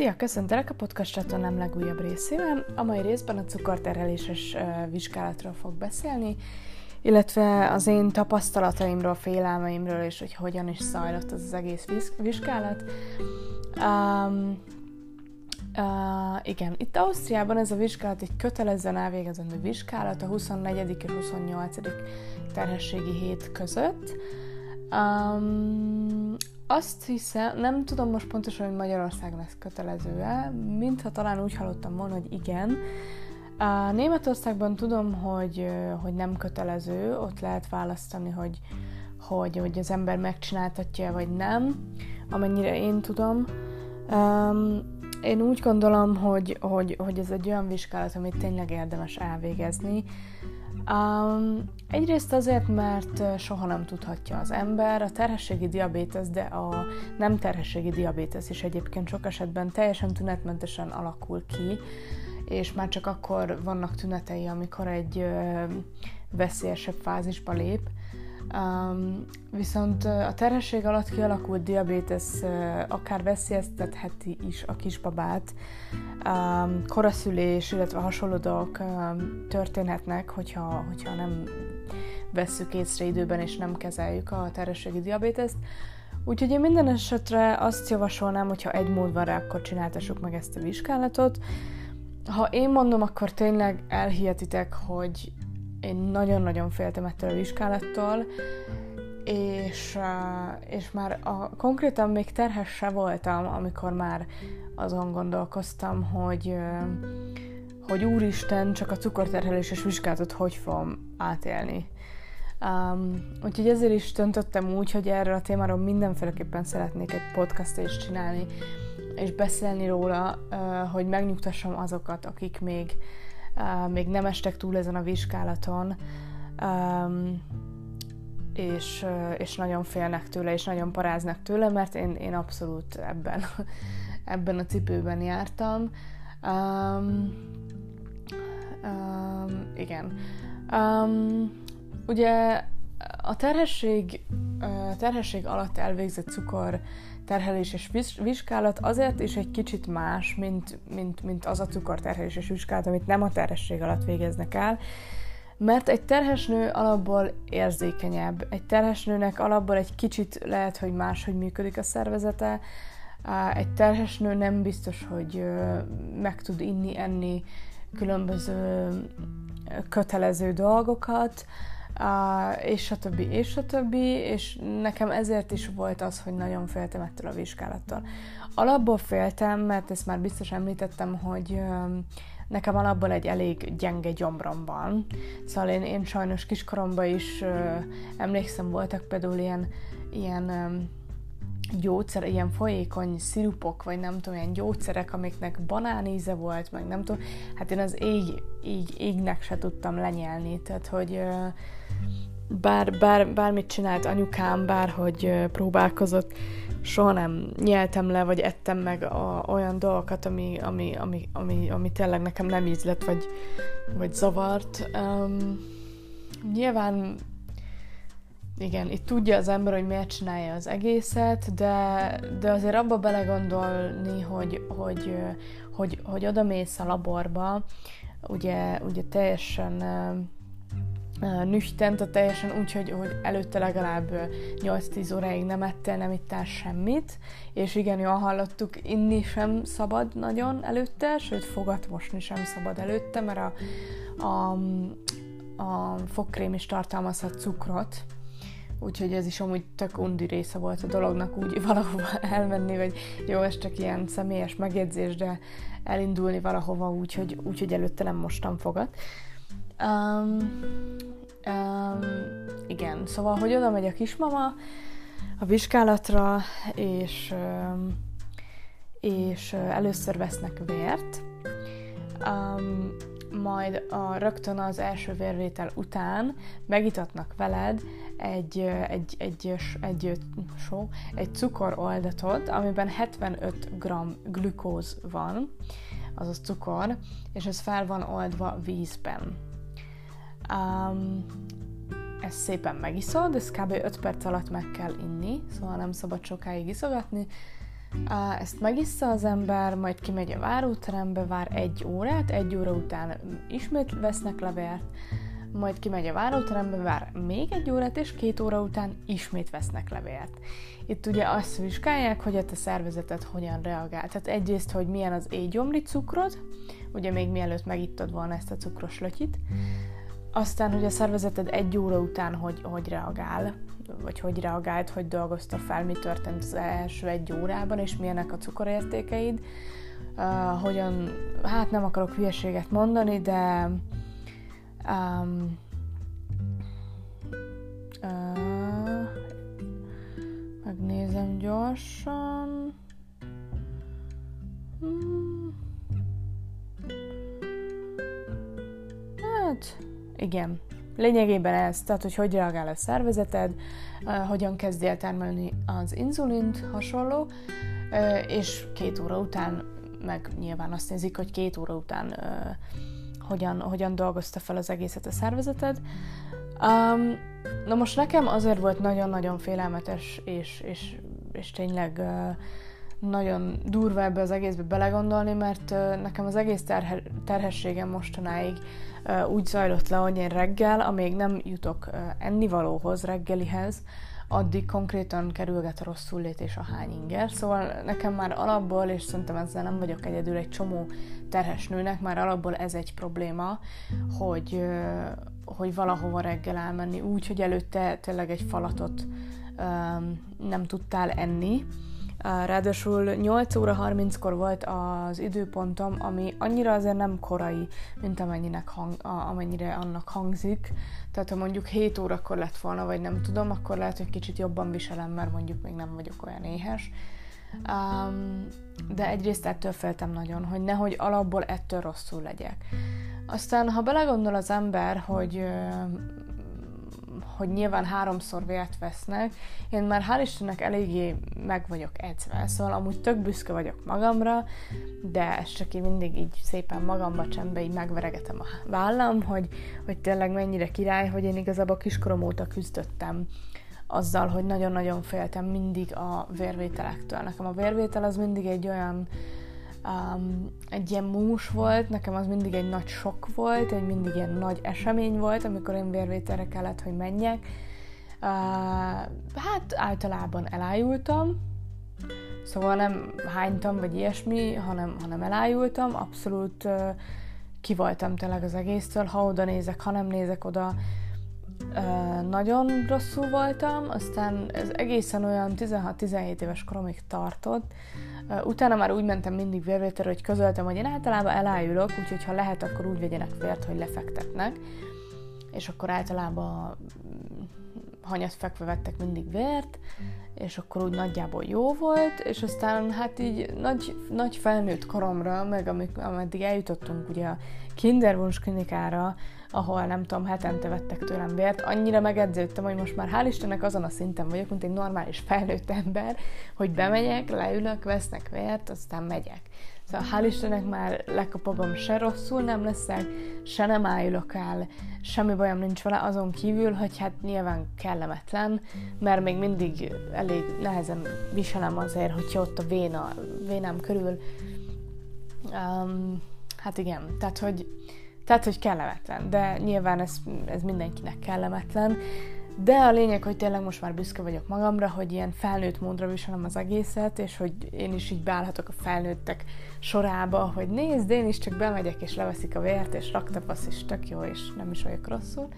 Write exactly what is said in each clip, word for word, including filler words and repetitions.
Szia, köszöntelek a podcast csatornám legújabb részében. A mai részben a cukorterheléses vizsgálatról fog beszélni, illetve az én tapasztalataimról, félelmeimről, és hogy hogyan is zajlott az, az egész vizsgálat. Um, uh, igen, itt Ausztriában ez a vizsgálat egy kötelezően elvégezendő vizsgálat a huszonnegyedik és huszonnyolcadik terhességi hét között. Um, Azt hiszem, nem tudom most pontosan, hogy Magyarországon ez kötelező-e, mintha talán úgy hallottam volna, hogy igen. A Németországban tudom, hogy, hogy nem kötelező, ott lehet választani, hogy, hogy, hogy az ember megcsináltatja, vagy nem, amennyire én tudom. Um, én úgy gondolom, hogy, hogy, hogy ez egy olyan vizsgálat, amit tényleg érdemes elvégezni. Um, egyrészt azért, mert soha nem tudhatja az ember, a terhességi diabétesz, de a nem terhességi diabétesz is egyébként sok esetben teljesen tünetmentesen alakul ki, és már csak akkor vannak tünetei, amikor egy ö, veszélyesebb fázisba lép. Um, viszont a terhesség alatt kialakult diabétesz uh, akár veszélyeztetheti is a kisbabát. Um, koraszülés, illetve hasonló dolgok um, történhetnek, hogyha, hogyha nem vesszük észre időben és nem kezeljük a terhességi diabéteszt. Úgyhogy én minden esetre azt javasolnám, hogyha egy mód van rá, akkor csináltassuk meg ezt a vizsgálatot. Ha én mondom, akkor tényleg elhihetitek, hogy én nagyon-nagyon féltem ettől a vizsgálattól, és, és már a, konkrétan még terhes se voltam, amikor már azon gondolkoztam, hogy, hogy úristen, csak a cukorterheléses vizsgálatot hogy fogom átélni. Um, úgyhogy ezért is döntöttem úgy, hogy erről a témáról mindenféleképpen szeretnék egy podcastot is csinálni, és beszélni róla, hogy megnyugtassam azokat, akik még Uh, még nem estek túl ezen a vizsgálaton, um, és, uh, és nagyon félnek tőle, és nagyon paráznak tőle, mert én, én abszolút ebben, ebben a cipőben jártam. Um, um, igen. Um, ugye a terhesség, uh, terhesség alatt elvégzett cukor terheléses vizsgálat azért is egy kicsit más, mint, mint, mint az a cukorterheléses vizsgálat, amit nem a terhesség alatt végeznek el, mert egy terhesnő alapból érzékenyebb. Egy terhesnőnek alapból egy kicsit lehet, hogy máshogy működik a szervezete. Egy terhesnő nem biztos, hogy meg tud inni, enni különböző kötelező dolgokat, Uh, és a többi, és a többi, és nekem ezért is volt az, hogy nagyon féltem ettől a vizsgálattól. Alapból féltem, mert ezt már biztos említettem, hogy uh, nekem alapból egy elég gyenge gyomrom van. Szóval én, én sajnos kiskoromban is uh, emlékszem, voltak például ilyen, ilyen um, gyógyszer, ilyen folyékony szirupok, vagy nem tudom, ilyen gyógyszerek, amiknek banáníze volt, meg nem tudom. Hát én az ég, így égnek se tudtam lenyelni, tehát hogy uh, Bár, bár, bármit csinált anyukám, bárhogy próbálkozott, soha nem nyeltem le, vagy ettem meg a, olyan dolgokat, ami, ami, ami, ami, ami tényleg nekem nem ízlett, vagy, vagy zavart. Um, nyilván, igen, itt tudja az ember, hogy miért csinálja az egészet, de, de azért abba belegondolni, hogy, hogy, hogy, hogy odamész a laborba, ugye, ugye teljesen... nüchtyen, tehát teljesen úgy, hogy, hogy előtte legalább nyolc-tíz óráig nem ettél, nem ittál semmit, és igen, jól hallottuk, inni sem szabad nagyon előtte, sőt, fogat mosni sem szabad előtte, mert a, a, a fogkrém is tartalmazhat cukrot, úgyhogy ez is amúgy tök undi része volt a dolognak, úgy valahova elmenni, vagy jó, ez csak ilyen személyes megjegyzés, de elindulni valahova úgy, hogy, úgy, hogy előtte nem mostam fogat. Um, um, igen, szóval, hogy oda megy a kismama a vizsgálatra, és, és először vesznek vért, um, majd a, rögtön az első vérvétel után megitatnak veled egy, egy, egy, egy, egy, so, egy cukoroldatot, amiben hetvenöt gramm glükóz van, azaz cukor, és ez fel van oldva vízben. Um, ezt szépen megiszod, ezt kb. öt perc alatt meg kell inni, szóval nem szabad sokáig iszogatni, Ezt megissza az ember, majd kimegy a váróterembe, vár egy órát, egy óra után ismét vesznek levért, majd kimegy a váróterembe, vár még egy órát, és két óra után ismét vesznek levért. Itt ugye azt vizsgálják, hogy a te szervezeted hogyan reagál. Tehát egyrészt, hogy milyen az éjgyomri cukrod, ugye még mielőtt megittad volna ezt a cukros lötyit, aztán, hogy a szervezeted egy óra után hogy, hogy reagál, vagy hogy reagált, hogy dolgozta fel, mi történt az első egy órában, és milyenek a cukorértékeid, uh, hogyan, hát nem akarok hülyeséget mondani, de um, uh, megnézem gyorsan. Hmm. Hát, igen. Lényegében ez, tehát, hogy hogy reagál a szervezeted, uh, hogyan kezdi el termelni az inzulint, hasonló, uh, és két óra után, meg nyilván azt nézik, hogy két óra után uh, hogyan, hogyan dolgozta fel az egészet a szervezeted. Um, na most nekem azért volt nagyon-nagyon félelmetes, és, és, és tényleg uh, nagyon durva ebbe az egészbe belegondolni, mert uh, nekem az egész terhe- terhességem mostanáig uh, úgy zajlott le, hogy én reggel, amíg nem jutok uh, ennivalóhoz, reggelihez, addig konkrétan kerülget a rosszul lét és a hány inger. Szóval nekem már alapból, és szerintem ezzel nem vagyok egyedül, egy csomó terhes nőnek már alapból ez egy probléma, hogy, uh, hogy valahova reggel elmenni úgy, hogy előtte tényleg egy falatot um, nem tudtál enni. Ráadásul nyolc óra harminckor volt az időpontom, ami annyira azért nem korai, mint amennyinek hang, amennyire annak hangzik. Tehát ha mondjuk hét órakor lett volna, vagy nem tudom, akkor lehet, hogy kicsit jobban viselem, mert mondjuk még nem vagyok olyan éhes. Um, de egyrészt ettől féltem nagyon, hogy nehogy alapból ettől rosszul legyek. Aztán, ha belegondol az ember, hogy... hogy nyilván háromszor vért vesznek. Én már hál' Istennek eléggé meg vagyok edzve, szóval amúgy tök büszke vagyok magamra, de ezt csak én mindig így szépen magamba csembe így megveregetem a vállam, hogy, hogy tényleg mennyire király, hogy én igazából kiskorom óta küzdöttem azzal, hogy nagyon-nagyon féltem mindig a vérvételektől. Nekem a vérvétel az mindig egy olyan Um, egy ilyen mús volt, nekem az mindig egy nagy sok volt, egy mindig ilyen nagy esemény volt, amikor én vérvételre kellett, hogy menjek. Uh, hát általában elájultam, szóval nem hánytam, vagy ilyesmi, hanem, hanem elájultam, abszolút uh, kivoltam tényleg az egésztől, ha oda nézek, ha nem nézek oda, uh, nagyon rosszul voltam, aztán ez egészen olyan tizenhat-tizenhét éves koromig tartott. Utána már úgy mentem mindig vérvételre, hogy közöltem, hogy én általában elájulok, úgyhogy ha lehet, akkor úgy vegyenek vért, hogy lefektetnek. És akkor általában hanyat fekve vettek mindig vért, és akkor úgy nagyjából jó volt, és aztán hát így nagy, nagy felnőtt koromra, meg amik, ameddig eljutottunk ugye a kinderwunschklinikára, ahol nem tudom, hetente vettek tőlem vért, annyira megedződtem, hogy most már hál' Istennek azon a szinten vagyok, mint egy normális felnőtt ember, hogy bemegyek, leülök, vesznek vért, aztán megyek. Szóval hál' Istennek már lekapogom, se rosszul nem leszek, se nem ájulok el, semmi bajom nincs vele, azon kívül, hogy hát nyilván kellemetlen, mert még mindig elég nehezen viselem azért, hogyha ott a véna, vénám körül. Um, hát igen, tehát hogy Tehát, hogy kellemetlen, de nyilván ez, ez mindenkinek kellemetlen. De a lényeg, hogy tényleg most már büszke vagyok magamra, hogy ilyen felnőtt módra viselem az egészet, és hogy én is így beállhatok a felnőttek sorába, hogy nézd, én is csak bemegyek, és leveszik a vért, és raktapasz, és tök jó, és nem is vagyok rosszul.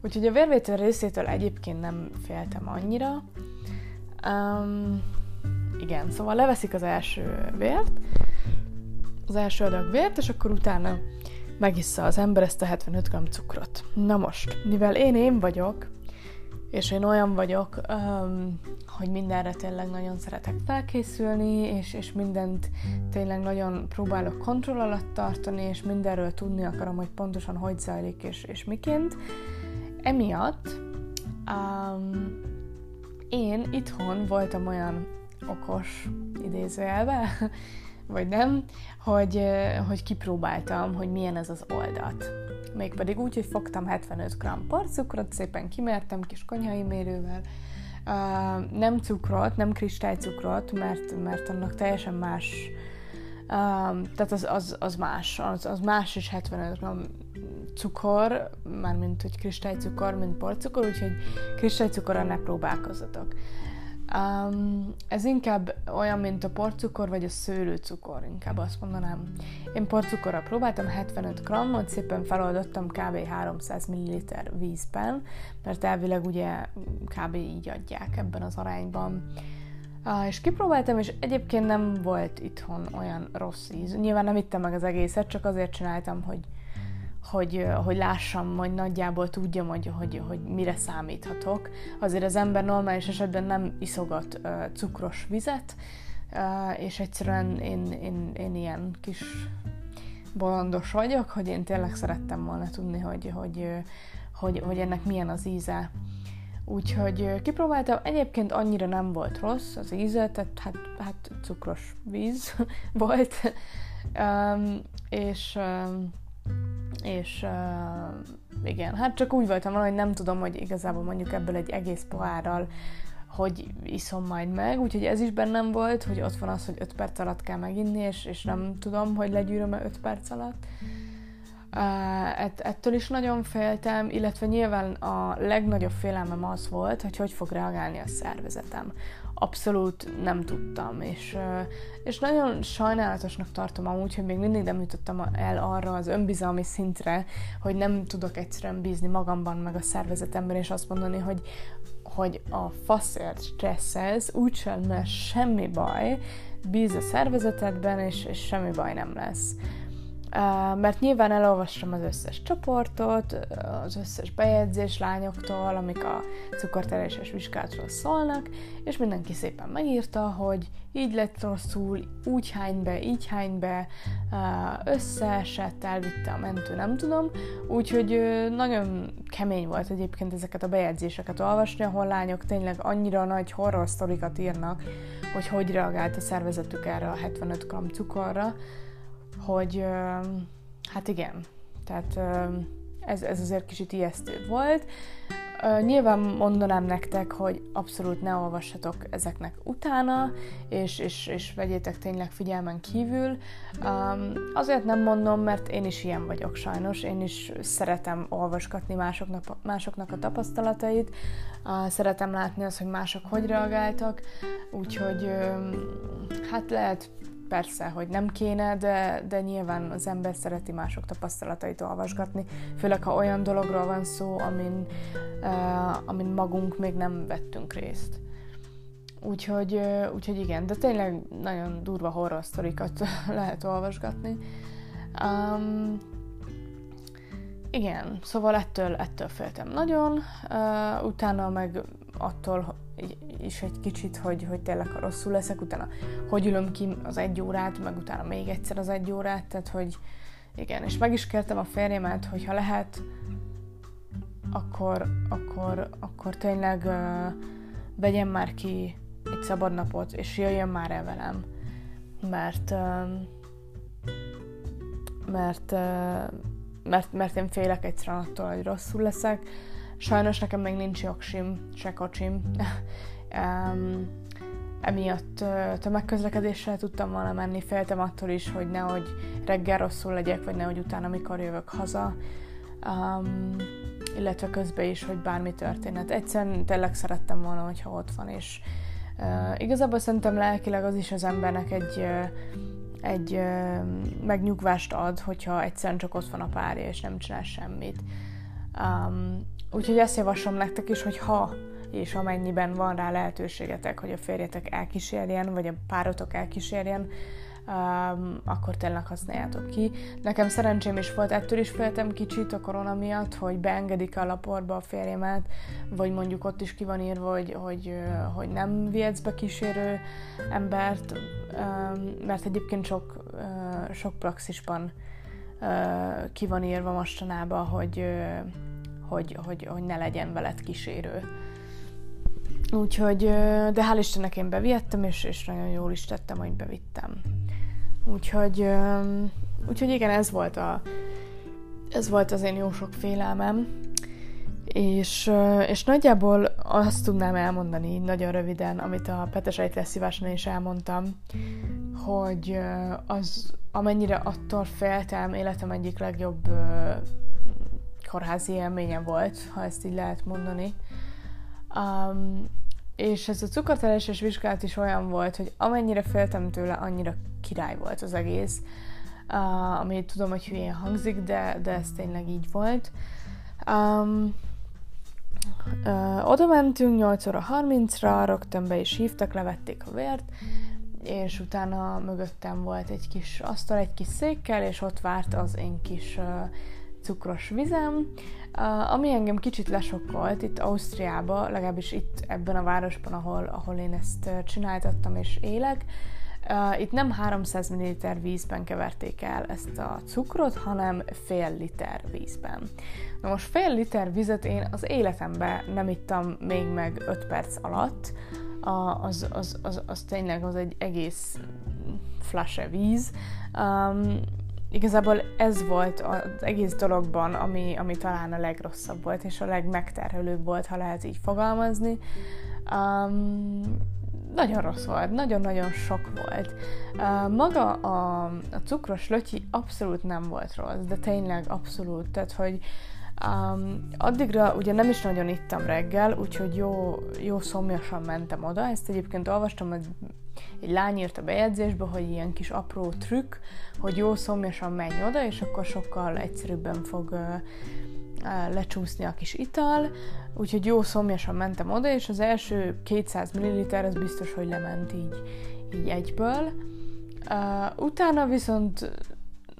Úgyhogy a vérvétel részétől egyébként nem féltem annyira. Um, igen, szóval leveszik az első vért, az első adag vért, és akkor utána megissza az ember ezt a hetvenöt gramm cukrot. Na most, mivel én én vagyok, és én olyan vagyok, um, hogy mindenre tényleg nagyon szeretek felkészülni, és, és mindent tényleg nagyon próbálok kontroll alatt tartani, és mindenről tudni akarom, hogy pontosan hogy zajlik, és, és miként. Emiatt um, én itthon voltam olyan okos, idézőjelben, vagy nem, hogy, hogy kipróbáltam, hogy milyen ez az oldat. Mégpedig úgy, hogy fogtam hetvenöt gramm porcukrot, szépen kimértem kis konyhai mérővel, Uh, nem cukrot, nem kristálycukrot, mert, mert annak teljesen más, uh, tehát az, az, az más, az, az más is hetvenöt gramm cukor, mármint hogy kristálycukor, mint borcukor, úgyhogy kristálycukorra ne próbálkozzatok. Um, ez inkább olyan, mint a porcukor, vagy a szőlőcukor, inkább azt mondanám. Én porcukorra próbáltam, hetvenöt grammot, szépen feloldottam kb. háromszáz milliliter vízben, mert elvileg ugye kb. Így adják ebben az arányban. Uh, és kipróbáltam, és egyébként nem volt itthon olyan rossz íz. Nyilván nem ittem meg az egészet, csak azért csináltam, hogy Hogy, hogy lássam, hogy nagyjából tudjam, hogy, hogy, hogy mire számíthatok. Azért az ember normális esetben nem iszogat uh, cukros vizet, uh, és egyszerűen én, én, én ilyen kis bolondos vagyok, hogy én tényleg szerettem volna tudni, hogy, hogy, hogy, hogy ennek milyen az íze. Úgyhogy kipróbáltam, egyébként annyira nem volt rossz az íze, tehát hát, hát cukros víz volt, um, és... Um, és uh, igen, hát csak úgy voltam valahogy, nem tudom, hogy igazából mondjuk ebből egy egész pohárral hogy iszom majd meg, úgyhogy ez is bennem volt, hogy ott van az, hogy öt perc alatt kell meginni, és, és nem tudom, hogy legyűröm-e öt perc alatt. Uh, ett, ettől is nagyon féltem, illetve nyilván a legnagyobb félelmem az volt, hogy hogy fog reagálni a szervezetem. Abszolút nem tudtam, és, és nagyon sajnálatosnak tartom amúgy, hogy még mindig nem jutottam el arra az önbizalmi szintre, hogy nem tudok egyszerűen bízni magamban, meg a szervezetemben, és azt mondani, hogy, hogy a faszért stresszelsz, úgysem lesz semmi baj, bíz a szervezetedben, és, és semmi baj nem lesz. Uh, mert nyilván elolvastam az összes csoportot, az összes bejegyzés lányoktól, amik a cukortereléses vizsgálatról szólnak, és mindenki szépen megírta, hogy így lett rosszul, úgy hány be, így hány be, uh, összeesett, elvitte a mentő, nem tudom. Úgyhogy uh, nagyon kemény volt egyébként ezeket a bejegyzéseket olvasni, ahol lányok tényleg annyira nagy horror sztorikat írnak, hogy hogy reagált a szervezetük erre a hetvenöt gramm cukorra, hogy hát igen, tehát ez, ez azért kicsit ijesztő volt. Nyilván mondanám nektek, hogy abszolút ne olvassatok ezeknek utána, és, és, és vegyétek tényleg figyelmen kívül. Azért nem mondom, mert én is ilyen vagyok sajnos, én is szeretem olvasgatni másoknak, másoknak a tapasztalatait, szeretem látni azt, hogy mások hogy reagáltak, úgyhogy hát lehet, persze, hogy nem kéne, de, de nyilván az ember szereti mások tapasztalatait olvasgatni, főleg ha olyan dologról van szó, amin, uh, amin magunk még nem vettünk részt. Úgyhogy, uh, úgyhogy igen, de tényleg nagyon durva horror sztorikat lehet olvasgatni. Um, igen, szóval ettől, ettől féltem nagyon, uh, utána meg attól is egy kicsit, hogy, hogy tényleg ha rosszul leszek, utána hogy ülöm ki az egy órát, meg utána még egyszer az egy órát, tehát hogy igen, és meg is kértem a férjemet, hogy ha lehet, akkor, akkor, akkor tényleg uh, vegyem már ki egy szabadnapot, és jöjjön már el velem, mert uh, mert, uh, mert mert én félek egyszerűen attól, hogy rosszul leszek. Sajnos nekem még nincs jogsim, se kocsim. um, emiatt uh, tömegközlekedéssel tudtam volna menni, féltem attól is, hogy nehogy reggel rosszul legyek, vagy nehogy utána mikor jövök haza. Um, illetve közben is, hogy bármi történhet. Egyszerűen tényleg szerettem volna, hogyha ott van, és uh, igazából szerintem lelkileg az is az embernek egy... Uh, egy uh, megnyugvást ad, hogyha egyszerűen csak ott van a párja, és nem csinál semmit. Um, Úgyhogy ezt javaslom nektek is, hogy ha és amennyiben van rá lehetőségetek, hogy a férjetek elkísérjen, vagy a párotok elkísérjen, um, akkor tényleg használjátok ki. Nekem szerencsém is volt, ettől is féltem kicsit a korona miatt, hogy beengedik a laborba a férjemet, vagy mondjuk ott is ki van írva, hogy, hogy, hogy nem vihetsz be kísérő embert, um, mert egyébként sok, uh, sok praxisban uh, ki van írva mostanában, hogy... Uh, Hogy, hogy, hogy ne legyen veled kísérő. Úgyhogy, de hál' Istennek én bevihettem, és, és nagyon jól is tettem, hogy bevittem. Úgyhogy, úgyhogy igen, ez volt, a, ez volt az én jó sok félelmem. És, és nagyjából azt tudnám elmondani nagyon röviden, amit a petesejtlesszívásnál is elmondtam, hogy az amennyire attól féltem, életem egyik legjobb kórházi élményem volt, ha ezt így lehet mondani. Um, és ez a cukortereses vizsgálat is olyan volt, hogy amennyire féltem tőle, annyira király volt az egész. Uh, ami tudom, hogy hülyén hangzik, de, de ez tényleg így volt. Um, uh, oda mentünk nyolc óra harmincra, rögtön be is hívtak, levették a vért, és utána mögöttem volt egy kis asztal, egy kis székkel, és ott várt az én kis uh, cukros vizem, uh, ami engem kicsit lesokkolt itt Ausztriában, legalábbis itt ebben a városban, ahol, ahol én ezt csináltattam és élek. Uh, itt nem háromszáz milliliter vízben keverték el ezt a cukrot, hanem fél liter vízben. Na most fél liter vizet én az életemben nem ittam még meg öt perc alatt, uh, az, az, az, az tényleg az egy egész flashe víz. Um, Igazából ez volt az egész dologban, ami, ami talán a legrosszabb volt, és a legmegterhelőbb volt, ha lehet így fogalmazni. Um, nagyon rossz volt, nagyon-nagyon sok volt. Uh, maga a, a cukros lötyi abszolút nem volt rossz, de tényleg abszolút. Tehát, hogy um, addigra ugye nem is nagyon ittam reggel, úgyhogy jó, jó szomjasan mentem oda. Ezt egyébként olvastam, hogy egy lány írt a bejegyzésbe, hogy ilyen kis apró trükk, hogy jó szomjasan menj oda, és akkor sokkal egyszerűbben fog uh, uh, lecsúszni a kis ital. Úgyhogy jó szomjasan mentem oda, és az első kétszáz milliliter az biztos, hogy lement így, így egyből. Uh, utána viszont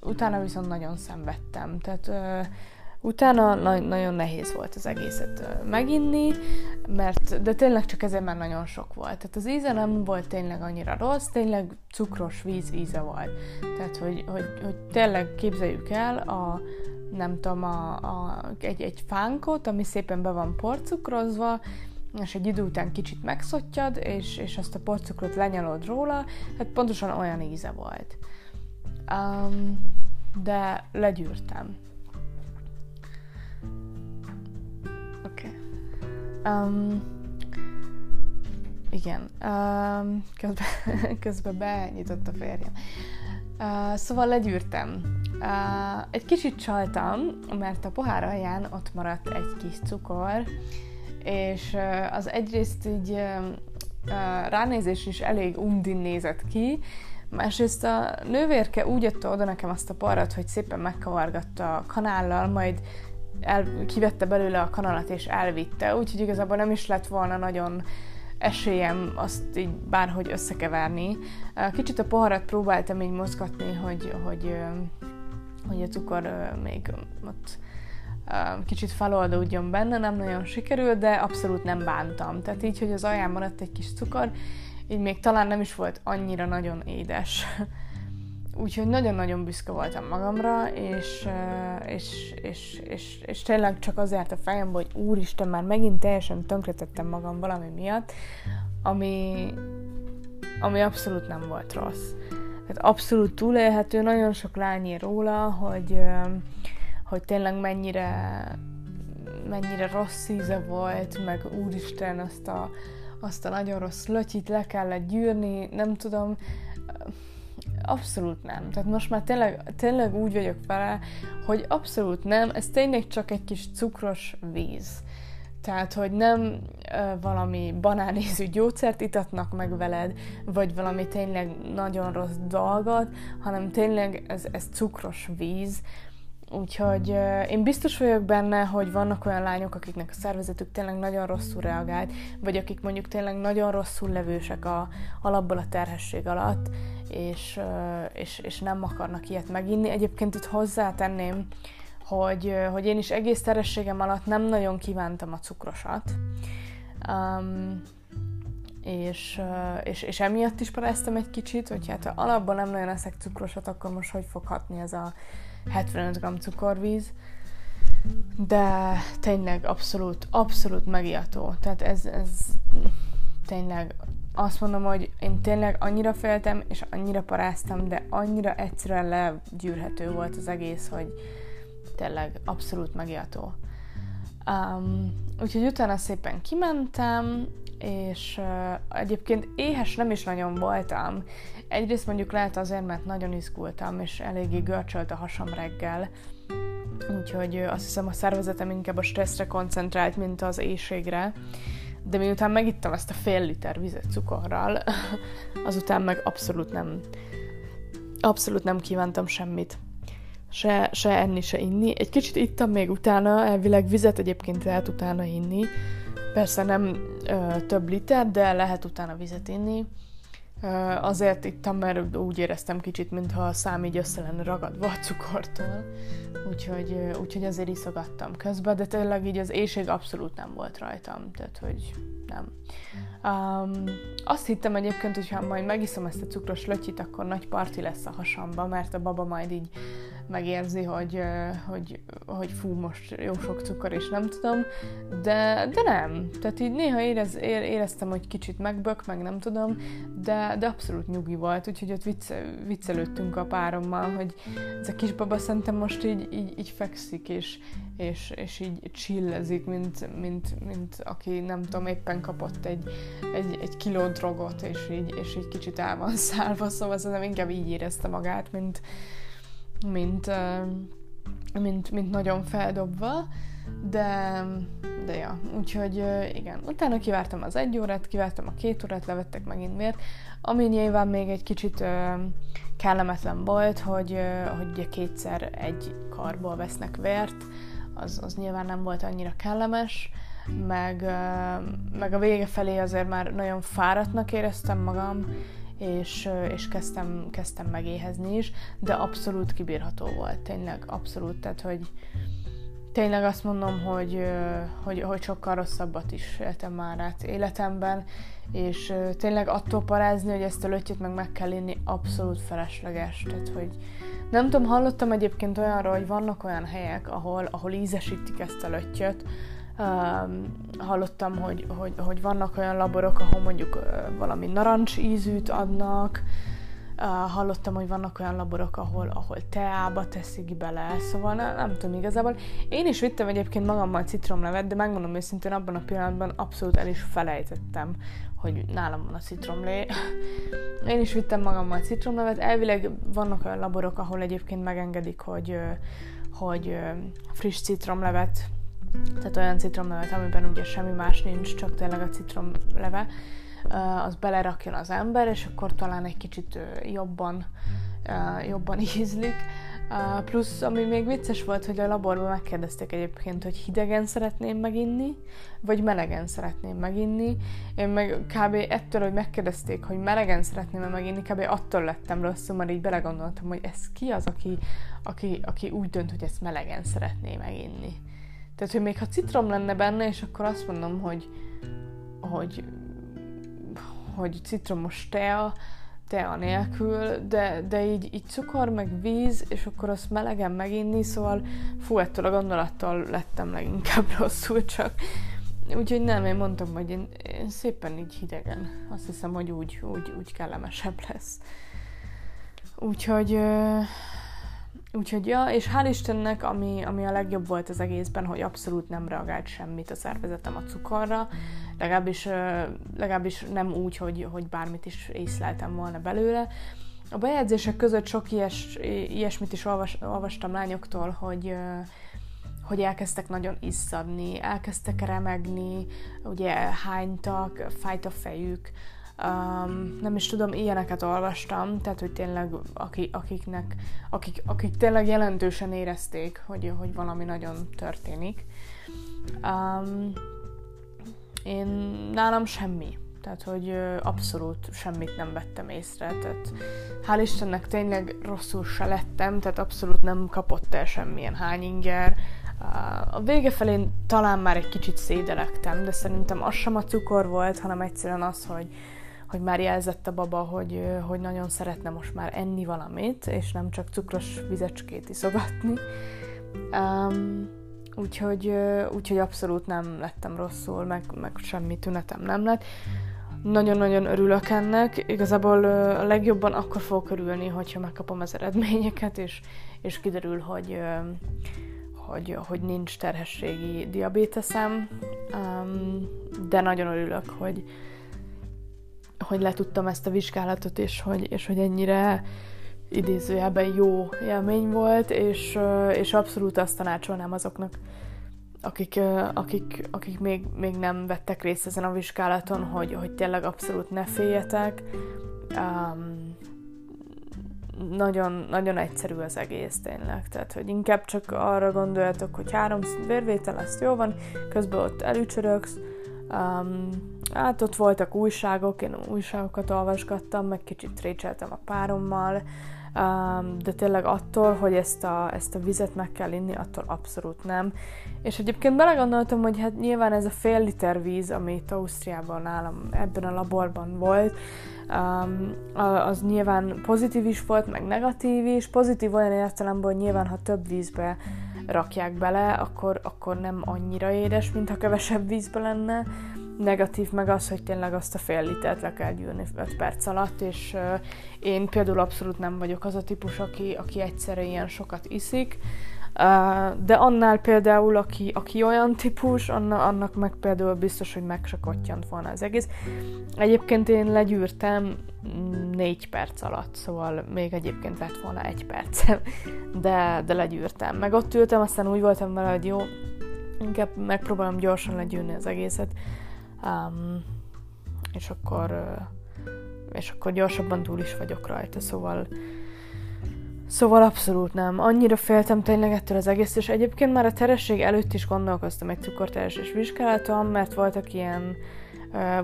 utána viszont nagyon szenvedtem. Tehát uh, utána na- nagyon nehéz volt az egészet meginni, mert, de tényleg csak ezért már nagyon sok volt. Tehát az íze nem volt tényleg annyira rossz, tényleg cukros víz íze volt. Tehát, hogy, hogy, hogy tényleg képzeljük el a, nem tudom, a, a, egy, egy fánkot, ami szépen be van porcukrozva, és egy idő után kicsit megszottyad, és, és azt a porcukrot lenyalod róla, hát pontosan olyan íze volt. Um, de legyűrtem. Um, igen, um, közben, közben benyitott a férjem. Uh, szóval legyűrtem. Uh, egy kicsit csaltam, mert a pohár alján ott maradt egy kis cukor, és uh, az egyrészt így uh, ránézés is elég undin nézett ki, másrészt a nővérke úgy adta oda nekem azt a poharat, hogy szépen megkavargatta a kanállal, majd El, kivette belőle a kanalat és elvitte, úgyhogy igazából nem is lett volna nagyon esélyem azt így bárhogy összekeverni. Kicsit a poharat próbáltam így mozgatni, hogy, hogy, hogy a cukor még ott kicsit feloldódjon benne, nem nagyon sikerült, de abszolút nem bántam. Tehát így, hogy az alján maradt egy kis cukor, így még talán nem is volt annyira nagyon édes. Úgyhogy nagyon-nagyon büszke voltam magamra, és, és, és, és, és tényleg csak az járt a fejembe, hogy úristen, már megint teljesen tönkretettem magam valami miatt, ami, ami abszolút nem volt rossz. Tehát abszolút túlélhető, nagyon sok lány ír róla, hogy, hogy tényleg mennyire, mennyire rossz íze volt, meg úristen, azt a, azt a nagyon rossz lötyit le kellett gyűrni, nem tudom... Abszolút nem. Tehát most már tényleg, tényleg úgy vagyok vele, hogy abszolút nem, ez tényleg csak egy kis cukros víz. Tehát, hogy nem uh, valami banánézű gyógyszert itatnak meg veled, vagy valami tényleg nagyon rossz dolgot, hanem tényleg ez, ez cukros víz. Úgyhogy uh, én biztos vagyok benne, hogy vannak olyan lányok, akiknek a szervezetük tényleg nagyon rosszul reagált, vagy akik mondjuk tényleg nagyon rosszul levősek a, alapból a terhesség alatt, És, és, és nem akarnak ilyet meginni. Egyébként itt hozzátenném, hogy, hogy én is egész terhességem alatt nem nagyon kívántam a cukrosat. Um, és, és, és emiatt is paráztam egy kicsit, hogy hát ha alapban nem nagyon eszek cukrosat, akkor most hogy fog hatni ez a hetvenöt gramm cukorvíz. De tényleg abszolút, abszolút megijedtő. Tehát ez, ez tényleg... Azt mondom, hogy én tényleg annyira féltem, és annyira paráztam, de annyira egyszerűen legyűrhető volt az egész, hogy tényleg abszolút megijató. Um, úgyhogy utána szépen kimentem, és uh, egyébként éhes nem is nagyon voltam. Egyrészt mondjuk lehet azért, mert nagyon izgultam, és eléggé görcsölt a hasam reggel. Úgyhogy uh, azt hiszem, a szervezetem inkább a stresszre koncentrált, mint az éhségre. De miután megittem ezt a fél liter vizet cukorral, azután meg abszolút nem, abszolút nem kívántam semmit. Se, se enni, se inni. Egy kicsit ittam még utána, elvileg vizet egyébként lehet utána inni. Persze nem ö, több liter, de lehet utána vizet inni. Ö, azért ittam, mert úgy éreztem kicsit, mintha a szám így össze lenne ragadva a cukortól. Úgyhogy, ö, úgyhogy azért iszogattam közben, de tényleg így az éhség abszolút nem volt rajtam. Tehát, hogy nem. Um, azt hittem egyébként, hogy ha majd megiszom ezt a cukros lötyit, akkor nagy parti lesz a hasamba, mert a baba majd így megérzi, hogy, hogy, hogy fú, most jó sok cukor, és nem tudom, de, de nem. Tehát így néha érez, éreztem, hogy kicsit megbök, meg nem tudom, de, de abszolút nyugi volt, úgyhogy ott vicce, viccelődtünk a párommal, hogy ez a kisbaba szerintem most így, így, így fekszik, és, és, és így chillezik, mint, mint, mint aki, nem tudom, éppen kapott egy, egy, egy kiló drogot, és így, és így kicsit el van szálva, szóval szerintem inkább így érezte magát, mint Mint, mint, mint nagyon feldobva, de, de ja, úgyhogy igen. Utána kivártam az egy órát, kivártam a két órát, levettek megint vért, ami nyilván még egy kicsit kellemetlen volt, hogy, hogy ugye kétszer egy karból vesznek vért, az, az nyilván nem volt annyira kellemes, meg, meg a vége felé azért már nagyon fáradtnak éreztem magam, és, és kezdtem, kezdtem megéhezni is, de abszolút kibírható volt, tényleg abszolút, tehát hogy tényleg azt mondom, hogy, hogy, hogy sokkal rosszabbat is éltem már át életemben, és tényleg attól parázni, hogy ezt a lötyöt meg meg kell inni, abszolút felesleges, tehát hogy nem tudom, hallottam egyébként olyanról, hogy vannak olyan helyek, ahol, ahol ízesítik ezt a lötyöt. Um, hallottam, hogy, hogy, hogy vannak olyan laborok, ahol mondjuk uh, valami narancs ízűt adnak, uh, hallottam, hogy vannak olyan laborok, ahol, ahol teába teszik bele, szóval nem, nem tudom igazából. Én is vittem egyébként magammal citromlevet, de megmondom őszintén, abban a pillanatban abszolút el is felejtettem, hogy nálam van a citromlé. Én is vittem magammal citromlevet, elvileg vannak olyan laborok, ahol egyébként megengedik, hogy, hogy friss citromlevet, tehát olyan citromlevet, amiben ugye semmi más nincs, csak tényleg a citromleve, az belerakjon az ember, és akkor talán egy kicsit jobban, jobban ízlik. Plusz, ami még vicces volt, hogy a laborban megkérdezték egyébként, hogy hidegen szeretném meginni, vagy melegen szeretném meginni. Én meg kb. Ettől, hogy megkérdezték, hogy melegen szeretném meginni, kb. Attól lettem rosszul, mert így belegondoltam, hogy ez ki az, aki, aki, aki úgy dönt, hogy ezt melegen szeretné meginni. Tehát, hogy még ha citrom lenne benne, és akkor azt mondom, hogy, hogy, hogy citromos tea, tea nélkül, de, de így, így cukor, meg víz, és akkor azt melegen meginni, szóval fú, ettől a gondolattól lettem leginkább rosszul csak. Úgyhogy nem, én mondtam, hogy én, én szépen így hidegen. Azt hiszem, hogy úgy, úgy, úgy kellemesebb lesz. Úgyhogy... Úgyhogy ja, és hál' Istennek, ami, ami a legjobb volt az egészben, hogy abszolút nem reagált semmit a szervezetem a cukorra, legalábbis, legalábbis nem úgy, hogy, hogy bármit is észleltem volna belőle. A bejegyzések között sok ilyes, ilyesmit is olvas, olvastam lányoktól, hogy, hogy elkezdtek nagyon izzadni, elkezdtek remegni, ugye hánytak, fájt a fejük. Um, nem is tudom, ilyeneket olvastam, tehát, hogy tényleg aki, akiknek, akik, akik tényleg jelentősen érezték, hogy, hogy valami nagyon történik. Um, én nálam semmi, tehát, hogy abszolút semmit nem vettem észre, tehát hál' Istennek tényleg rosszul se lettem, tehát abszolút nem kapott el semmilyen hányinger. A vége felén talán már egy kicsit szédelektem, de szerintem az sem a cukor volt, hanem egyszerűen az, hogy hogy már jelzett a baba, hogy, hogy nagyon szeretne most már enni valamit, és nem csak cukros vizecskét iszogatni. Um, úgyhogy, úgyhogy abszolút nem lettem rosszul, meg, meg semmi tünetem nem lett. Nagyon-nagyon örülök ennek. Igazából a legjobban akkor fogok örülni, hogyha megkapom az eredményeket, és, és kiderül, hogy, hogy, hogy nincs terhességi diabéteszem, um, de nagyon örülök, hogy, hogy letudtam ezt a vizsgálatot, és hogy, és hogy ennyire idézőjelben jó élmény volt, és, és abszolút azt tanácsolnám azoknak, akik, akik, akik még, még nem vettek részt ezen a vizsgálaton, hogy, hogy tényleg abszolút ne féljetek. Um, nagyon, nagyon egyszerű az egész tényleg, tehát hogy inkább csak arra gondoljatok, hogy három vérvétel, azt jó van, közben ott elücsöröksz. Um, hát ott voltak újságok, én újságokat olvasgattam, meg kicsit récseltem a párommal, um, de tényleg attól, hogy ezt a, ezt a vizet meg kell inni, attól abszolút nem. És egyébként belegondoltam, hogy hát nyilván ez a fél liter víz, ami itt Ausztriában nálam ebben a laborban volt, um, az nyilván pozitív is volt, meg negatív is. Pozitív olyan értelemben, hogy nyilván ha több vízbe rakják bele, akkor, akkor nem annyira édes, mint ha kevesebb vízbe lenne. Negatív meg az, hogy tényleg azt a fél litert le kell gyűlni öt perc alatt, és uh, én például abszolút nem vagyok az a típus, aki, aki egyszerre ilyen sokat iszik, uh, de annál például, aki, aki olyan típus, anna, annak meg például biztos, hogy meg se kottyant volna az egész. Egyébként én legyűrtem négy perc alatt, szóval még egyébként lett volna egy percem, de, de legyűrtem. Meg ott ültem, aztán úgy voltam vele, hogy jó, inkább megpróbálom gyorsan legyűrni az egészet, um, és akkor és akkor gyorsabban túl is vagyok rajta, szóval szóval abszolút nem. Annyira féltem tényleg ettől az egész, és egyébként már a terhesség előtt is gondolkoztam egy cukorterheses vizsgálaton, mert voltak ilyen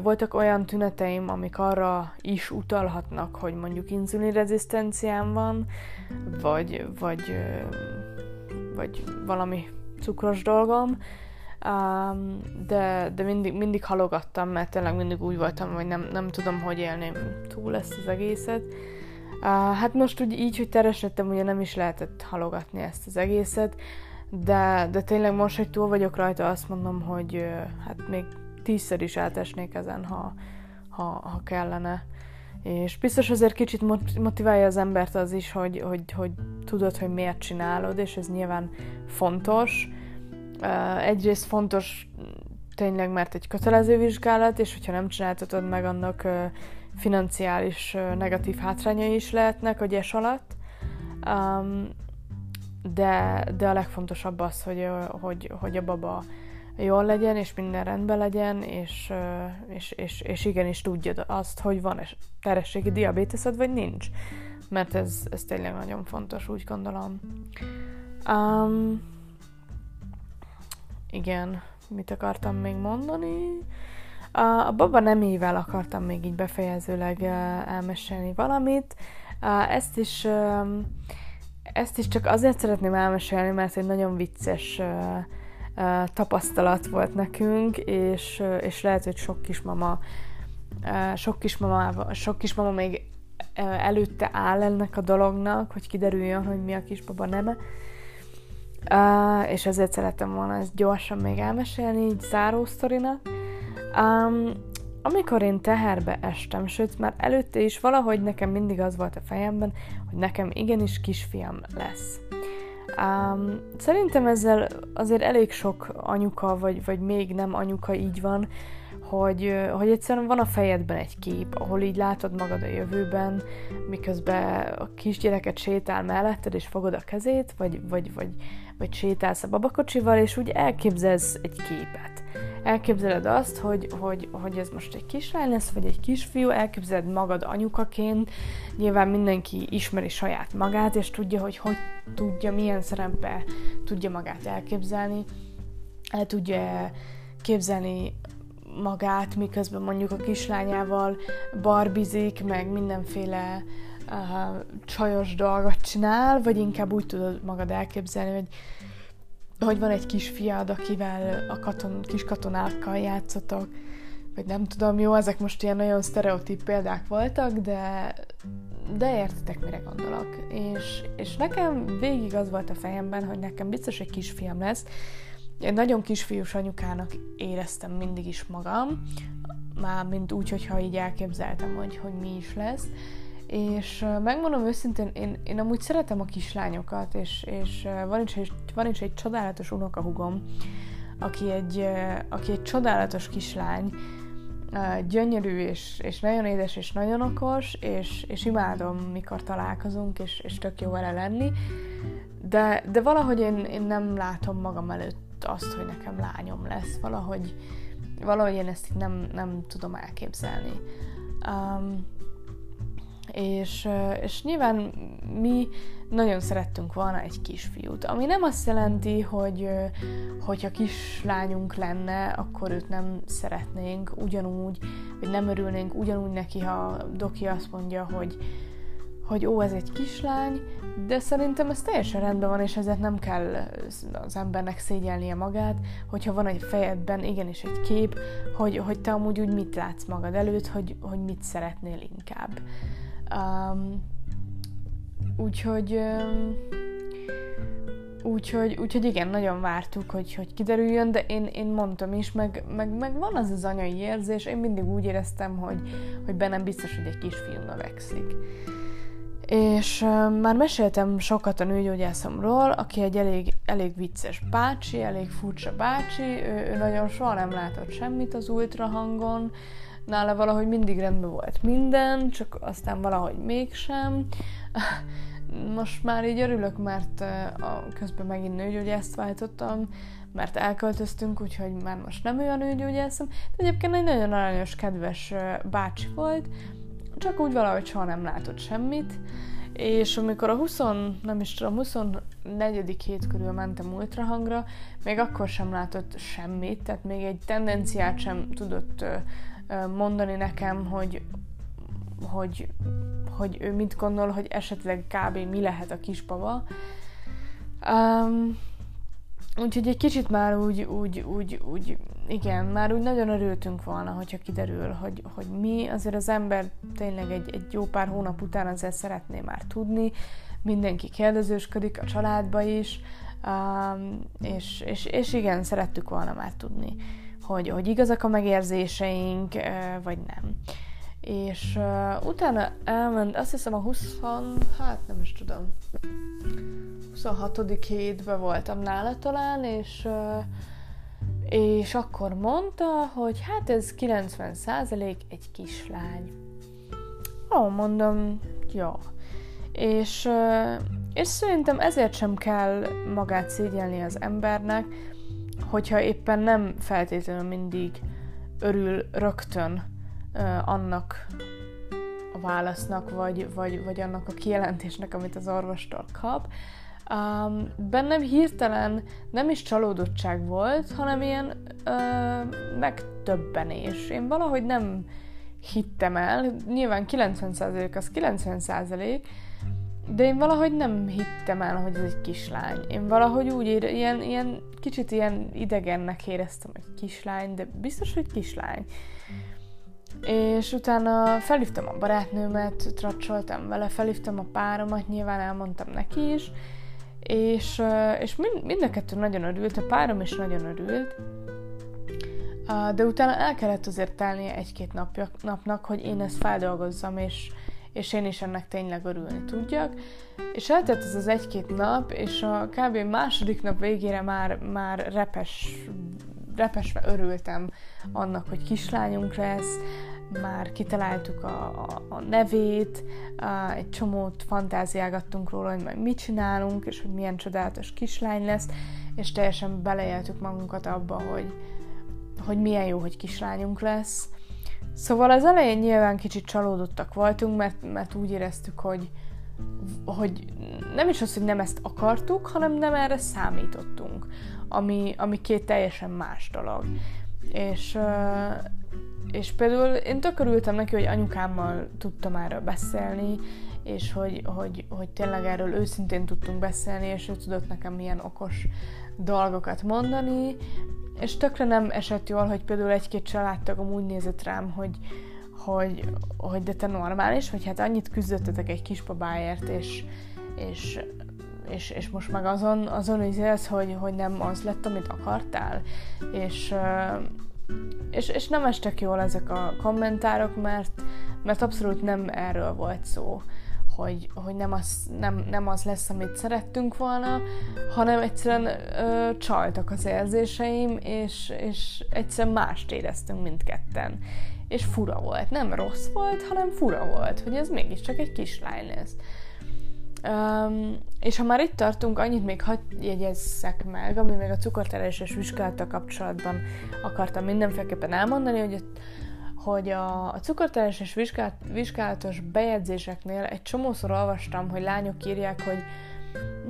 Voltak olyan tüneteim, amik arra is utalhatnak, hogy mondjuk inzulinrezisztenciám van, vagy, vagy, vagy valami cukros dolgom, de, de mindig, mindig halogattam, mert tényleg mindig úgy voltam, hogy nem, nem tudom, hogy élném túl ezt az egészet. Hát most úgy, így, hogy terhes lettem, ugye nem is lehetett halogatni ezt az egészet, de, de tényleg most, hogy túl vagyok rajta, azt mondom, hogy hát még tízszer is átesnék ezen, ha, ha, ha kellene. És biztos azért kicsit motiválja az embert az is, hogy, hogy, hogy tudod, hogy miért csinálod, és ez nyilván fontos. Uh, egyrészt fontos tényleg, mert egy kötelező vizsgálat, és hogyha nem csináltatod meg, annak uh, financiális uh, negatív hátrányai is lehetnek a gyes alatt. Um, de, de a legfontosabb az, hogy, hogy, hogy a baba jól legyen, és minden rendben legyen, és, és, és, és igenis tudjad azt, hogy van terhességi diabéteszed, vagy nincs. Mert ez, ez tényleg nagyon fontos, úgy gondolom. Um, igen, mit akartam még mondani? A, a baba nemével akartam még így befejezőleg elmesélni valamit. Ezt is, ezt is csak azért szeretném elmesélni, mert egy nagyon vicces Uh, tapasztalat volt nekünk, és, uh, és lehet, hogy sok kismama, uh, sok, kismama sok kismama még uh, előtte áll ennek a dolognak, hogy kiderüljön, hogy mi a kisbaba neme. Uh, és ezért szerettem volna ezt gyorsan még elmesélni, így záró sztorinak. Um, amikor én teherbe estem, sőt már előtte is valahogy nekem mindig az volt a fejemben, hogy nekem igenis kisfiam lesz. Um, szerintem ezzel azért elég sok anyuka, vagy, vagy még nem anyuka így van, hogy, hogy egyszerűen van a fejedben egy kép, ahol így látod magad a jövőben, miközben a kisgyereket sétál melletted, és fogod a kezét, vagy, vagy, vagy, vagy sétálsz a babakocsival, és úgy elképzelsz egy képet. Elképzeled azt, hogy, hogy, hogy ez most egy kislány lesz, vagy egy kisfiú, elképzeled magad anyukaként, nyilván mindenki ismeri saját magát, és tudja, hogy hogy tudja, milyen szerepbe tudja magát elképzelni, el tudja képzelni magát, miközben mondjuk a kislányával barbizik, meg mindenféle uh, csajos dolgot csinál, vagy inkább úgy tudod magad elképzelni, hogy hogy van egy kisfiad, akivel a katon, kis katonákkal játszotok, vagy nem tudom, jó, ezek most ilyen nagyon sztereotíp példák voltak, de, de értitek, mire gondolok. És, és nekem végig az volt a fejemben, hogy nekem biztos egy kisfiam lesz. Én nagyon kisfiús anyukának éreztem mindig is magam, már mint úgy, hogyha így elképzeltem, hogy, hogy mi is lesz. És megmondom őszintén, én, én amúgy szeretem a kislányokat, és, és van, is, van is egy csodálatos unokahugom, aki egy, aki egy csodálatos kislány, gyönyörű, és, és nagyon édes, és nagyon okos, és, és imádom, mikor találkozunk, és, és tök jó vele lenni, de, de valahogy én, én nem látom magam előtt azt, hogy nekem lányom lesz, valahogy, valahogy én ezt így nem, nem tudom elképzelni. Um, És, és nyilván mi nagyon szerettünk volna egy kisfiút, ami nem azt jelenti, hogy hogyha kislányunk lenne, akkor őt nem szeretnénk ugyanúgy, vagy nem örülnénk ugyanúgy neki, ha Doki azt mondja, hogy, hogy ó, ez egy kislány, de szerintem ez teljesen rendben van, és ezért nem kell az embernek szégyelnie magát, hogyha van egy fejedben igenis egy kép, hogy, hogy te amúgy úgy mit látsz magad előtt, hogy, hogy mit szeretnél inkább. Um, úgyhogy, um, úgyhogy, úgyhogy igen, nagyon vártuk, hogy, hogy kiderüljön, de én, én mondtam is, meg, meg, meg van az az anyai érzés, én mindig úgy éreztem, hogy, hogy bennem biztos, hogy egy kisfiú növekszik. És um, már meséltem sokat a nőgyógyászomról, aki egy elég, elég vicces bácsi, elég furcsa bácsi, ő, ő nagyon soha nem látott semmit az ultrahangon, nála valahogy mindig rendben volt minden, csak aztán valahogy mégsem. Most már így örülök, mert a, közben megint nőgyógyászt váltottam, mert elköltöztünk, úgyhogy már most nem ő a nőgyógyászom. De egyébként egy nagyon aranyos, kedves bácsi volt, csak úgy valahogy soha nem látott semmit. És amikor a huszon, nem is tudom, huszonnegyedik hét körül mentem ultrahangra, még akkor sem látott semmit, tehát még egy tendenciát sem tudott mondani nekem, hogy, hogy, hogy ő mit gondol, hogy esetleg kb. Mi lehet a kispava. Um, úgyhogy egy kicsit már úgy, úgy, úgy, úgy, igen, már úgy nagyon örültünk volna, hogyha kiderül, hogy, hogy mi. Azért az ember tényleg egy, egy jó pár hónap után azért szeretné már tudni. Mindenki kérdezősködik, a családba is, um, és, és, és igen, szerettük volna már tudni, hogy, hogy igazak a megérzéseink, vagy nem. És uh, utána elment, azt hiszem a huszon, hát nem is tudom, huszonhatodik hétben voltam nála talán, és, uh, és akkor mondta, hogy hát ez kilencven százalék egy kislány. Ó, mondom, jó. És, uh, és szerintem ezért sem kell magát szégyelni az embernek, hogyha éppen nem feltétlenül mindig örül rögtön uh, annak a válasznak, vagy, vagy, vagy annak a kijelentésnek, amit az orvostól kap. Um, bennem hirtelen nem is csalódottság volt, hanem ilyen uh, megtöbbenés. Én valahogy nem hittem el, nyilván kilencven százalék az kilencven százalék, de én valahogy nem hittem el, hogy ez egy kislány. Én valahogy úgy ér, ilyen, ilyen, kicsit ilyen idegennek éreztem, hogy kislány, de biztos, hogy kislány. És utána felhívtam a barátnőmet, tracsoltam vele, felhívtam a páromat, nyilván elmondtam neki is, és, és mind, mind a kettő nagyon örült, a párom is nagyon örült, de utána el kellett azért telnie egy-két napja, napnak, hogy én ezt feldolgozzam, és és én is ennek tényleg örülni tudjak. És eltelt ez az egy-két nap, és a kb. Második nap végére már, már repes, repesve örültem annak, hogy kislányunk lesz, már kitaláltuk a, a, a nevét, a, egy csomót fantáziálgattunk róla, hogy majd mit csinálunk, és hogy milyen csodálatos kislány lesz, és teljesen beleéltük magunkat abba, hogy, hogy milyen jó, hogy kislányunk lesz. Szóval az elején nyilván kicsit csalódottak voltunk, mert, mert úgy éreztük, hogy, hogy nem is az, hogy nem ezt akartuk, hanem nem erre számítottunk, ami, ami két teljesen más dolog. És, és például én tök örültem neki, hogy anyukámmal tudtam erről beszélni, és hogy, hogy, hogy tényleg erről őszintén tudtunk beszélni, és ő tudott nekem ilyen okos dolgokat mondani, és tökre nem esett jól, hogy például egy-két családtagom úgy nézett rám, hogy, hogy, hogy de te normális, hogy hát annyit küzdöttetek egy kispapáért, és, és, és, és most meg azon, azon így érez, hogy, hogy nem az lett, amit akartál. És, És, és nem estek jól ezek a kommentárok, mert, mert abszolút nem erről volt szó, hogy, hogy nem, az, nem, nem az lesz, amit szerettünk volna, hanem egyszerűen ö, csaltak az érzéseim, és, és egyszerűen mást éreztünk mindketten. És fura volt. Nem rossz volt, hanem fura volt, hogy ez mégiscsak egy kislány lesz. Um, és ha már itt tartunk, annyit még hadd jegyezzek meg, ami még a cukortereléses vizsgálattal kapcsolatban akartam mindenféleképpen elmondani, hogy, hogy a, a cukortereléses vizsgálat, vizsgálatos bejegyzéseknél egy csomószor olvastam, hogy lányok írják, hogy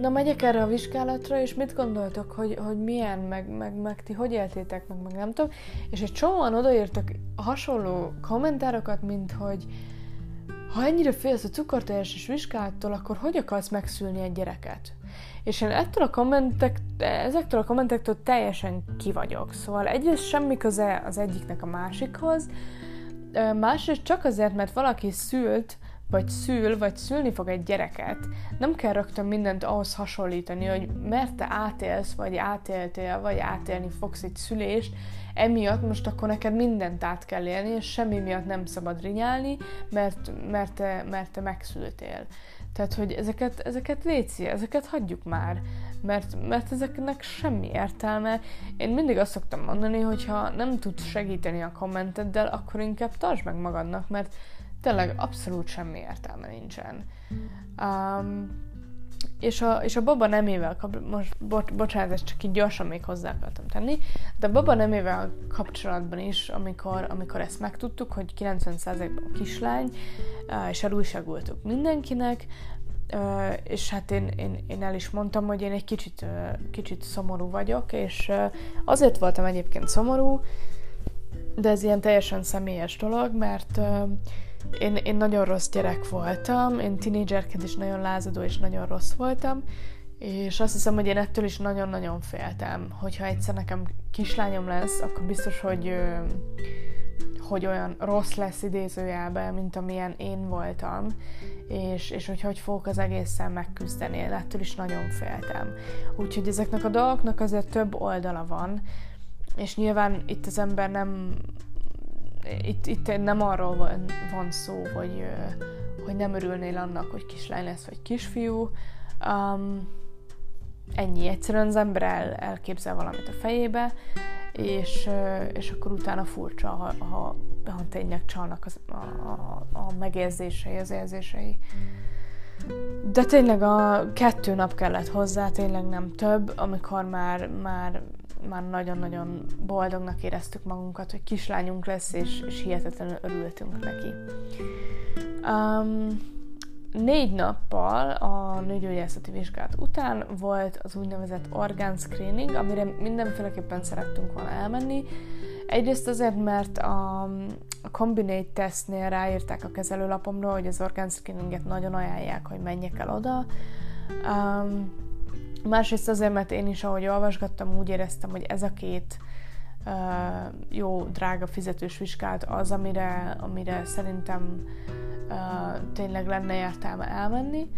na, megyek erre a vizsgálatra, és mit gondoltok, hogy, hogy milyen, meg, meg, meg ti hogy éltétek, meg, meg nem tudom. És egy csomóan odaírtak hasonló kommentárokat, mint hogy ha ennyire félsz a cukortereléses vizsgálattól, akkor hogy akarsz megszülni egy gyereket? És én ettől a kommentek, ezektől a kommentektől teljesen kivagyok. Szóval egyrészt semmi köze az egyiknek a másikhoz, másrészt csak azért, mert valaki szült, vagy szül, vagy szülni fog egy gyereket, nem kell rögtön mindent ahhoz hasonlítani, hogy mert te átélsz, vagy átéltél, vagy átélni fogsz egy szülést, emiatt most akkor neked mindent át kell élni, és semmi miatt nem szabad rinyálni, mert, mert, te, mert te megszültél. Tehát, hogy ezeket, ezeket léci, ezeket hagyjuk már, mert, mert ezeknek semmi értelme. Én mindig azt szoktam mondani, hogy ha nem tudsz segíteni a kommenteddel, akkor inkább tartsd meg magadnak, mert tényleg abszolút semmi értelme nincsen. Um, és, a, és a baba nemével kapcsolatban, most bo- bocsánat, ezt csak így gyorsan még hozzá akartam tenni, de a baba nemével kapcsolatban is, amikor, amikor ezt megtudtuk, hogy kilencven százalékban kislány, és elújságoltuk mindenkinek, és hát én, én, én el is mondtam, hogy én egy kicsit, kicsit szomorú vagyok, és azért voltam egyébként szomorú, de ez ilyen teljesen személyes dolog, mert Én, én nagyon rossz gyerek voltam, én tínédzserként is nagyon lázadó és nagyon rossz voltam, és azt hiszem, hogy én ettől is nagyon-nagyon féltem, hogyha egyszer nekem kislányom lesz, akkor biztos, hogy, hogy olyan rossz lesz idézőjelben, mint amilyen én voltam, és, és hogy hogy fogok az egészen megküzdeni, én ettől is nagyon féltem. Úgyhogy ezeknek a dolgoknak azért több oldala van, és nyilván itt az ember nem... Itt, itt nem arról van, van szó, hogy, hogy nem örülnél annak, hogy kislány lesz, vagy kisfiú. Um, ennyi. Egyszerűen az ember el, elképzel valamit a fejébe, és, és akkor utána furcsa, ha, ha, ha tényleg csalnak az, a, a, a megérzései, az érzései. De tényleg a kettő nap kellett hozzá, tényleg nem több, amikor már... már már nagyon-nagyon boldognak éreztük magunkat, hogy kislányunk lesz, és, és hihetetlenül örültünk neki. Um, négy nappal a nőgyógyászati vizsgálat után volt az úgynevezett orgán screening, amire mindenféleképpen szerettünk volna elmenni. Egyrészt azért, mert a, a Combinate tesztnél ráírták a kezelőlapomra, hogy az orgán screeninget nagyon ajánlják, hogy menjek el oda. Um, Másrészt azért, mert én is, ahogy olvasgattam, úgy éreztem, hogy ez a két uh, jó, drága fizetős vizsgálat az, amire, amire szerintem uh, tényleg lenne értelme elmenni.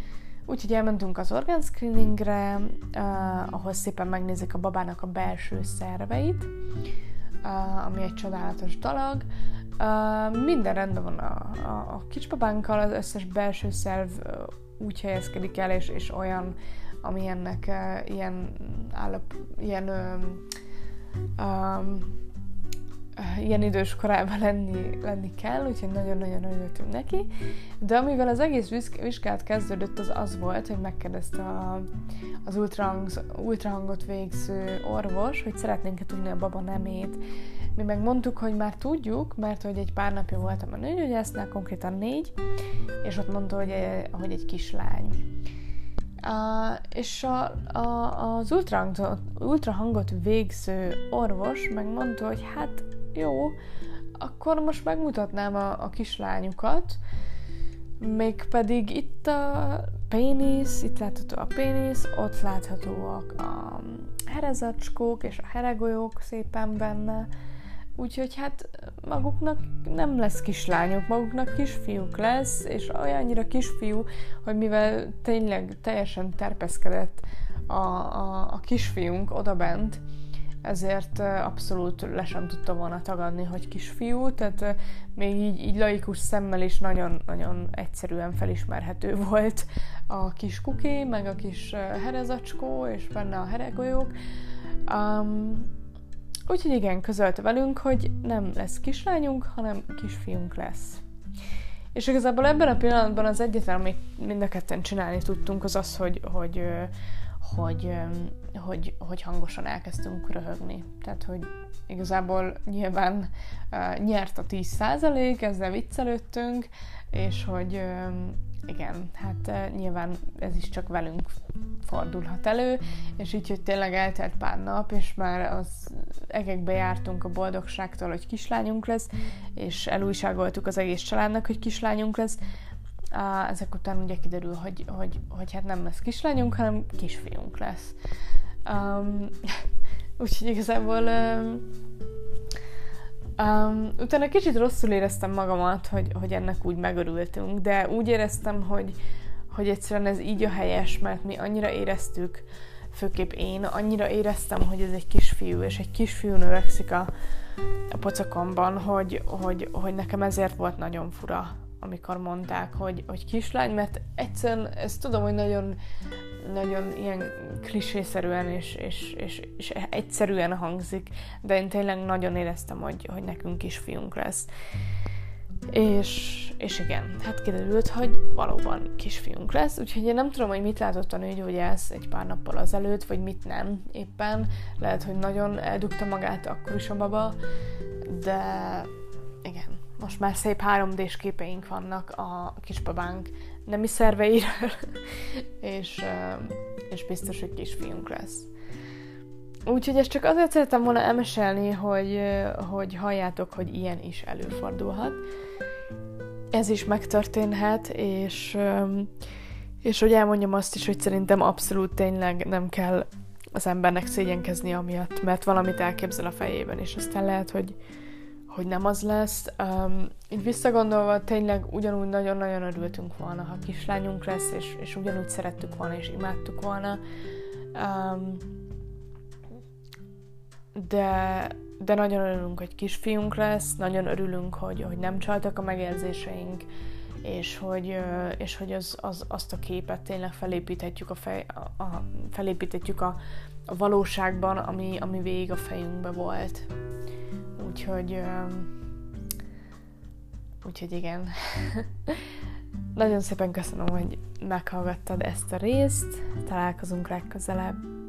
Úgyhogy elmentünk az orgán screeningre, uh, ahol szépen megnézik a babának a belső szerveit, uh, ami egy csodálatos dolog. Uh, minden rendben van a, a, a kisbabánkkal, az összes belső szerv uh, úgy helyezkedik el, és, és olyan, ami ennek uh, ilyen, állap, ilyen, um, um, uh, ilyen idős korában lenni, lenni kell, úgyhogy nagyon-nagyon örültünk neki. De amivel az egész vizsgálat kezdődött, az az volt, hogy megkérdezte a, az ultrahang, ultrahangot végző orvos, hogy szeretnénk-e tudni a baba nemét. Mi megmondtuk, hogy már tudjuk, mert hogy egy pár napja voltam a nőgyógyásznál, konkrétan négy, és ott mondta, hogy, hogy egy kislány. Uh, és a, a, az ultrahangot, ultrahangot végző orvos megmondta, hogy hát jó, akkor most megmutatnám a, a kislányukat, mégpedig itt a pénisz, itt látható a pénisz, ott láthatóak a herezacskók és a heregolyók szépen benne, úgyhogy hát maguknak nem lesz kislányok, maguknak kisfiúk lesz, és olyannyira kisfiú, hogy mivel tényleg teljesen terpeszkedett a, a, a kisfiunk odabent, ezért abszolút le sem tudta volna tagadni, hogy kisfiú, tehát még így, így laikus szemmel is nagyon-nagyon egyszerűen felismerhető volt a kis kuki, meg a kis herezacskó, és benne a heregolyók. Um, úgyhogy igen, közölte velünk, hogy nem lesz kislányunk, hanem kisfiunk lesz. És igazából ebben a pillanatban az egyetlen, amit mind a ketten csinálni tudtunk, az az, hogy, hogy, hogy, hogy, hogy hangosan elkezdtünk röhögni. Tehát, hogy igazából nyilván uh, nyert a tíz százalék, ezzel viccelődtünk, és hogy uh, igen, hát uh, nyilván ez is csak velünk fordulhat elő, és így, hogy tényleg eltelt pár nap, és már az egekbe jártunk a boldogságtól, hogy kislányunk lesz, és elújságoltuk az egész családnak, hogy kislányunk lesz. Uh, ezek után ugye kiderül, hogy, hogy, hogy, hogy hát nem lesz kislányunk, hanem kisfiunk lesz. Um, Úgyhogy igazából um, um, utána kicsit rosszul éreztem magamat, hogy, hogy ennek úgy megörültünk, de úgy éreztem, hogy, hogy egyszerűen ez így a helyes, mert mi annyira éreztük, főképp én, annyira éreztem, hogy ez egy kisfiú, és egy kisfiú növekszik a, a pocakomban, hogy, hogy, hogy nekem ezért volt nagyon fura, amikor mondták, hogy, hogy kislány, mert egyszerűen ezt tudom, hogy nagyon, nagyon ilyen klisészerűen és, és, és, és egyszerűen hangzik, de én tényleg nagyon éreztem, hogy, hogy nekünk kisfiunk lesz. És, és igen, hát kiderült, hogy valóban kisfiunk lesz, úgyhogy én nem tudom, hogy mit látott a nőgyógyász egy pár nappal azelőtt, vagy mit nem éppen. Lehet, hogy nagyon eldugta magát akkor is a baba, de igen. Most már szép három dés képeink vannak a kisbabánk nemi szerveiről, és, és biztos, hogy kisfiunk lesz. Úgyhogy ezt csak azért szerettem volna elmesélni, hogy, hogy halljátok, hogy ilyen is előfordulhat. Ez is megtörténhet, és, és hogy elmondjam azt is, hogy szerintem abszolút tényleg nem kell az embernek szégyenkezni amiatt, mert valamit elképzel a fejében, és aztán lehet, hogy hogy nem az lesz. Um, így visszagondolva tényleg ugyanúgy nagyon-nagyon örültünk volna, ha kislányunk lesz, és, és ugyanúgy szerettük volna, és imádtuk volna. Um, de, de nagyon örülünk, hogy kisfiunk lesz, nagyon örülünk, hogy, hogy nem csaltak a megérzéseink, és hogy, és hogy az, az, azt a képet tényleg felépíthetjük a, fej, a, a, felépíthetjük a, a valóságban, ami, ami végig a fejünkben volt. Úgyhogy, úgyhogy igen. Nagyon szépen köszönöm, hogy meghallgattad ezt a részt. Találkozunk legközelebb.